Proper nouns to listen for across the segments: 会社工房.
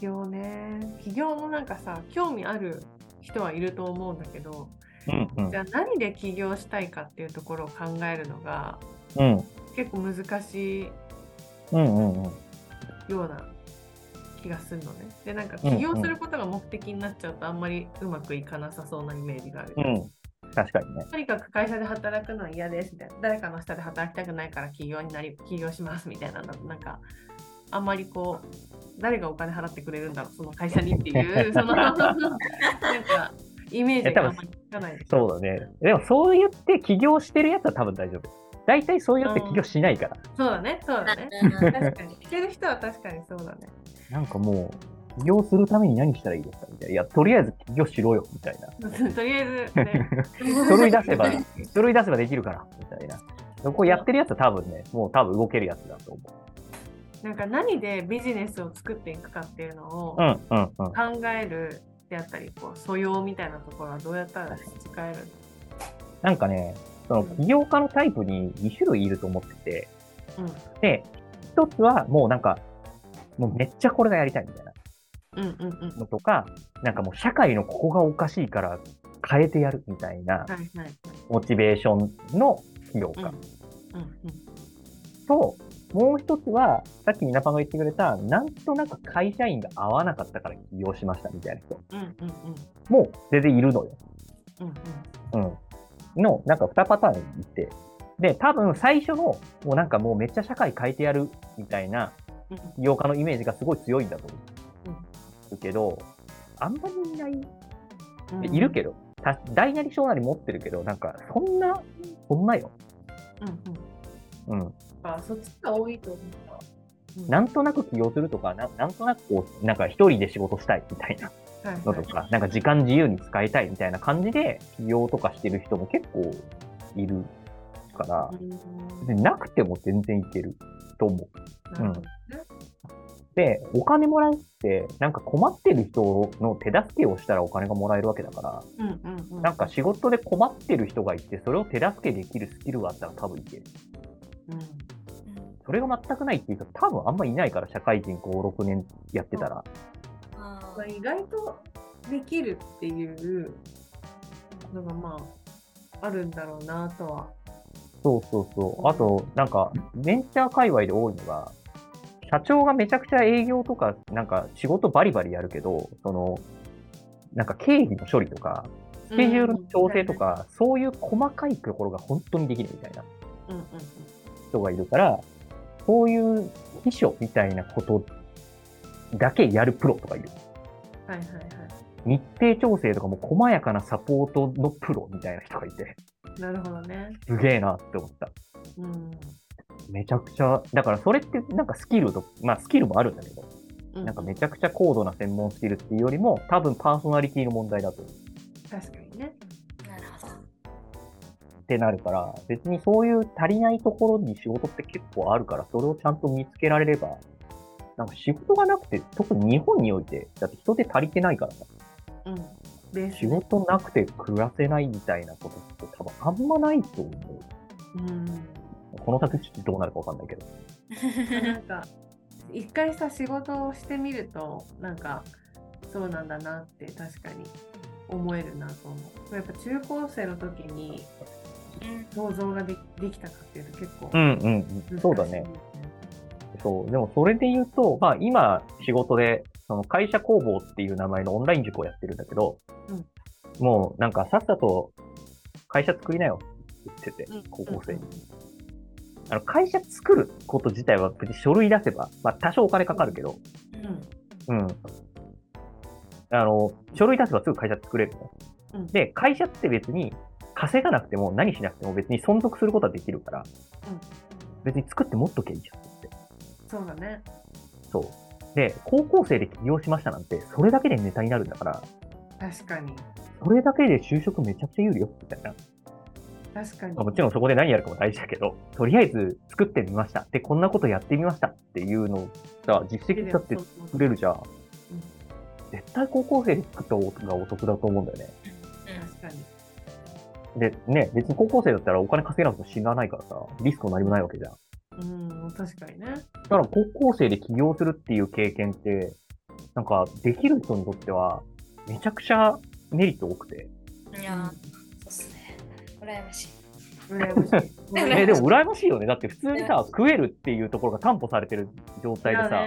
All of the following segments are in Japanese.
起業ね。起業もなんかさ、興味ある人はいると思うんだけど、うんうん、じゃあ何で起業したいかっていうところを考えるのが、うん、結構難しい、うんうんうん、ような気がするのね。で、なんか起業することが目的になっちゃうとあんまりうまくいかなさそうなイメージがある、うん、確かにね。とにかく会社で働くのは嫌ですみたいな、誰かの下で働きたくないから起業しますみたいなの、なんかあんまりこう誰がお金払ってくれるんだろうその会社にっていうそのなんかイメージがあんまりつかないです。そうだね。でもそう言って起業してるやつは多分大丈夫。大体そうやって起業しないから、うん、そうだね、そうだね確かにしてる人は確かにそうだね。なんかもう起業するために何したらいいですかみたいな、いやとりあえず起業しろよみたいなとりあえず、ね、書類出せばできるからみたいな、そこやってるやつは多分ね、もう多分動けるやつだと思う。なんか何でビジネスを作っていくかっていうのを考えるであったり、こう素養みたいなところはどうやったら使えるの？なんかね、その起業家のタイプに2種類いると思ってて、うん、で一つはもうなんかもうめっちゃこれがやりたいみたいなのとか、うんうんうん、なんかもう社会のここがおかしいから変えてやるみたいなモチベーションの起業家、うんうんうん、ともう一つはさっきみなぱんが言ってくれた、なんとなく会社員が合わなかったから起業しましたみたいな人、うんうんうん、もう全然いるのよ、うんうんうんのなんか2パターンいて、で多分最初のもうなんかもうめっちゃ社会変えてやるみたいな起業家のイメージがすごい強いんだと思う、うん、けどあんまりいない、うん、いるけど大なり小なり持ってるけど、なんかそんなよ、うんうんうん、あ、そっちが多いと思う、うん、なんとなく起業するとか なんとなくこうなんか一人で仕事したいみたいなのとか、なんか時間自由に使いたいみたいな感じで起業とかしてる人も結構いるから、なくても全然いけると思う、うん、でお金もらうってなんか困ってる人の手助けをしたらお金がもらえるわけだから、うんうんうん、なんか仕事で困ってる人がいてそれを手助けできるスキルがあったら多分いける、うん、それが全くないっていう人多分あんまりいないから、社会人5、6年やってたら、うん、意外とできるっていうのがまああるんだろうなとは。そうそうそう。あとなんかベンチャー界隈で多いのが、社長がめちゃくちゃ営業とかなんか仕事バリバリやるけど、そのなんか経費の処理とかスケジュールの調整とか、うん、そういう細かいところが本当にできるみたいな人がいるから、うんうん、そういう秘書みたいなことだけやるプロとかいる。はいはいはい、日程調整とかも細やかなサポートのプロみたいな人がいて、なるほどね、すげえなって思った、うん、めちゃくちゃだからそれってなんかスキルと、まあスキルもあるんだけど、うん、なんかめちゃくちゃ高度な専門スキルっていうよりも多分パーソナリティの問題だと思う。確かにね、なるほどってなるから、別にそういう足りないところに仕事って結構あるから、それをちゃんと見つけられれば、なんか仕事がなくて、特に日本においてだって人手足りてないからさ、うんね、仕事なくて暮らせないみたいなことって多分あんまないと思う、うん、この先どうなるか分かんないけどなんか一回さ仕事をしてみるとなんかそうなんだなって確かに思えるなと思う。やっぱ中高生の時に想像が できたかっていうと結構、うんうんうん、そうだね。そうでもそれで言うと、まあ、今仕事でその会社工房っていう名前のオンライン塾をやってるんだけど、うん、もうなんかさっさと会社作りなよって言ってて、うん、高校生に、うん、会社作ること自体は別に書類出せば、まあ、多少お金かかるけど、うんうん、書類出せばすぐ会社作れる、うん、で会社って別に稼がなくても何しなくても別に存続することはできるから、うん、別に作って持っとけばいいじゃん。そうだね。そうで高校生で起業しましたなんてそれだけでネタになるんだから、確かにそれだけで就職めちゃくちゃ有利よみたいな。確かに、まあ、もちろんそこで何やるかも大事だけど、とりあえず作ってみましたでこんなことやってみましたっていうのさ、実績だって作れるじゃん、うん、絶対高校生で作った方がお得だと思うんだよね。確かに。でね、別に高校生だったらお金稼げなくても死なないからさ、リスクも何もないわけじゃん。うん、確かにね。だから高校生で起業するっていう経験って、なんかできる人にとってはめちゃくちゃメリット多くて、いやそうっすね、羨ましいでも羨ましいよね。だって普通にさ食えるっていうところが担保されてる状態でさ、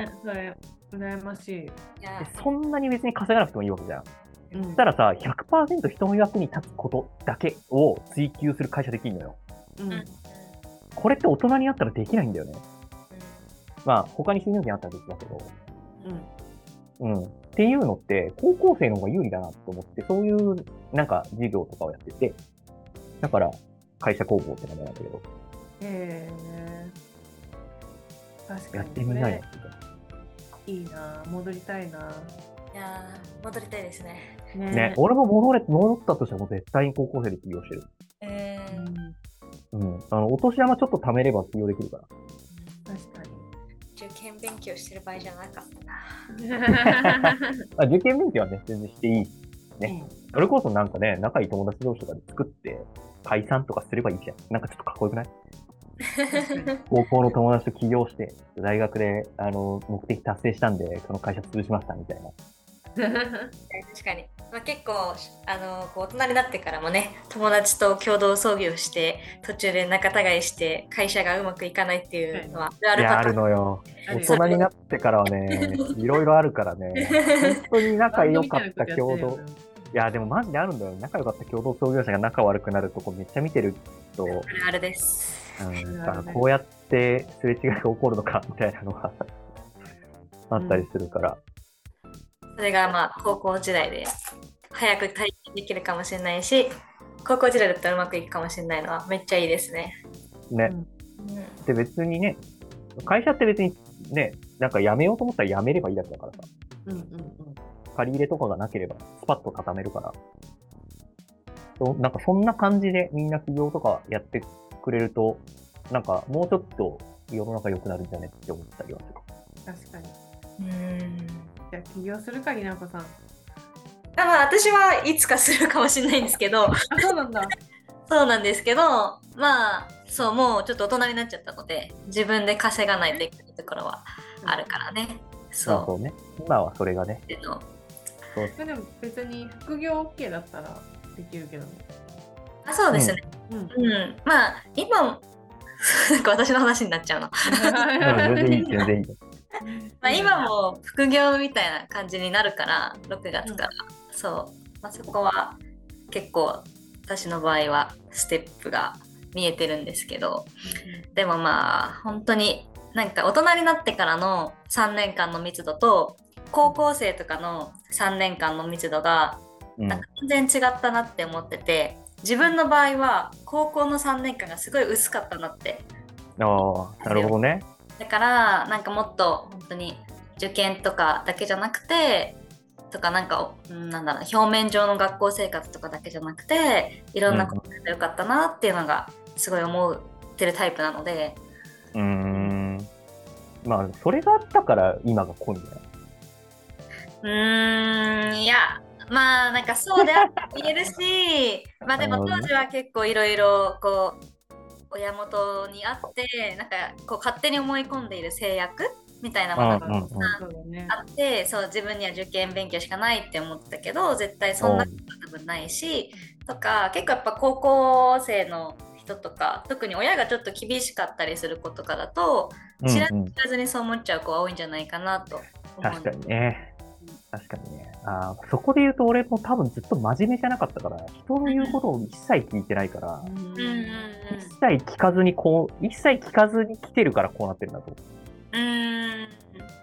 羨ましい。そんなに別に稼がなくてもいいわけじゃん。そしたらさ 100% 人の役に立つことだけを追求する会社できるのよ、うん、これって大人になったらできないんだよね、うん、まあ他に専用権あったらできたけど、うんうん、っていうのって高校生の方が有利だなと思って、そういうなんか授業とかをやってて、だから会社工房って名前なんだけど、確かにやってみないいいな、戻りたいな。いや戻りたいですね。ね、俺も戻ったとしても絶対に高校生で起業してる。うん、あのお年玉ちょっと貯めれば起業できるから。確かに。受験勉強してる場合じゃなかったな。受験勉強はね全然していいね、うん。それこそなんかね仲いい友達同士とかで作って解散とかすればいいじゃん。なんかちょっとかっこよくない？高校の友達と起業して大学であの目的達成したんでこの会社潰しましたみたいな。確かに、まあ、結構あのこう大人になってからもね友達と共同創業して途中で仲違いして会社がうまくいかないっていうのはあるパターン。いやあるのよ、大人になってからはねいろいろあるからね。本当に仲良かった共同、いやでもマジであるんだよ、仲良かった共同創業者が仲悪くなるとこめっちゃ見てるとあれです。こうやってすれ違いが起こるのかみたいなのがあったりするから、うん、それがまあ高校時代で早く体験できるかもしれないし、高校時代だったらうまくいくかもしれないのはめっちゃいいですね。ね、うん、で別にね会社って別にねなんか辞めようと思ったら辞めればいいだけだからさ、借り入れとかがなければスパッと固めるから、なんかそんな感じでみんな起業とかやってくれるとなんかもうちょっと世の中良くなるんじゃねって思ったりはする。確かに。じゃあ起業するか、ひなこさん。私はいつかするかもしれないんですけど。そうなんだ。そうなんですけど、まあそうもうちょっと大人になっちゃったので自分で稼がないといけないところはあるからね。そうね。今はそれがね。そうでも別に副業 OK だったらできるけどね。そうですね、まあ今私の話になっちゃうのまあ今も副業みたいな感じになるから6月から、そこは結構私の場合はステップが見えてるんですけど、でもまあ本当になんか大人になってからの3年間の密度と高校生とかの3年間の密度がなんか全然違ったなって思ってて、自分の場合は高校の3年間がすごい薄かったなって。なるほどね。だからなんかもっと本当に受験とかだけじゃなくてとかなんかなんだろう、表面上の学校生活とかだけじゃなくていろんなことが良かったなっていうのがすごい思ってるタイプなので、まあそれがあったから今が濃いんじゃない？いやまあなんかそうであったと言えるしまあでも当時は結構いろいろこう親元にあってなんかこう勝手に思い込んでいる制約みたいなものがあって、そう自分には受験勉強しかないって思ったけど絶対そんなこと多分ないしとか、結構やっぱ高校生の人とか特に親がちょっと厳しかったりする子とかだと知らずにそう思っちゃう子は多いんじゃないかなと思う。確かにね。そこで言うと俺も多分ずっと真面目じゃなかったから人の言うことを一切聞いてないから、一切聞かずに来てるからこうなってるんだと。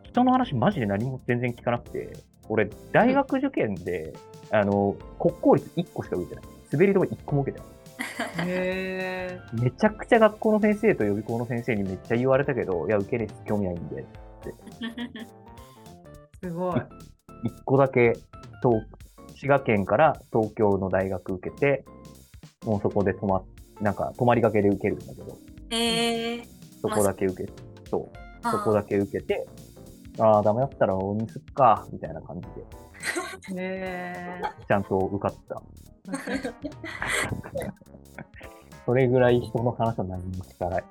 人の話マジで何も全然聞かなくて、俺大学受験で、国公立1個しか受けてない、滑り止め1個も受けてない。めちゃくちゃ学校の先生と予備校の先生にめっちゃ言われたけど、いや受ける興味ないんでって。すごい。1個だけ滋賀県から東京の大学受けて、もうそこでなんか泊まりがけで受けるんだけど、そこだけ受けて、ダメだったら浪人すっかみたいな感じで、ちゃんと受かった。それぐらい人の話は何も聞かない。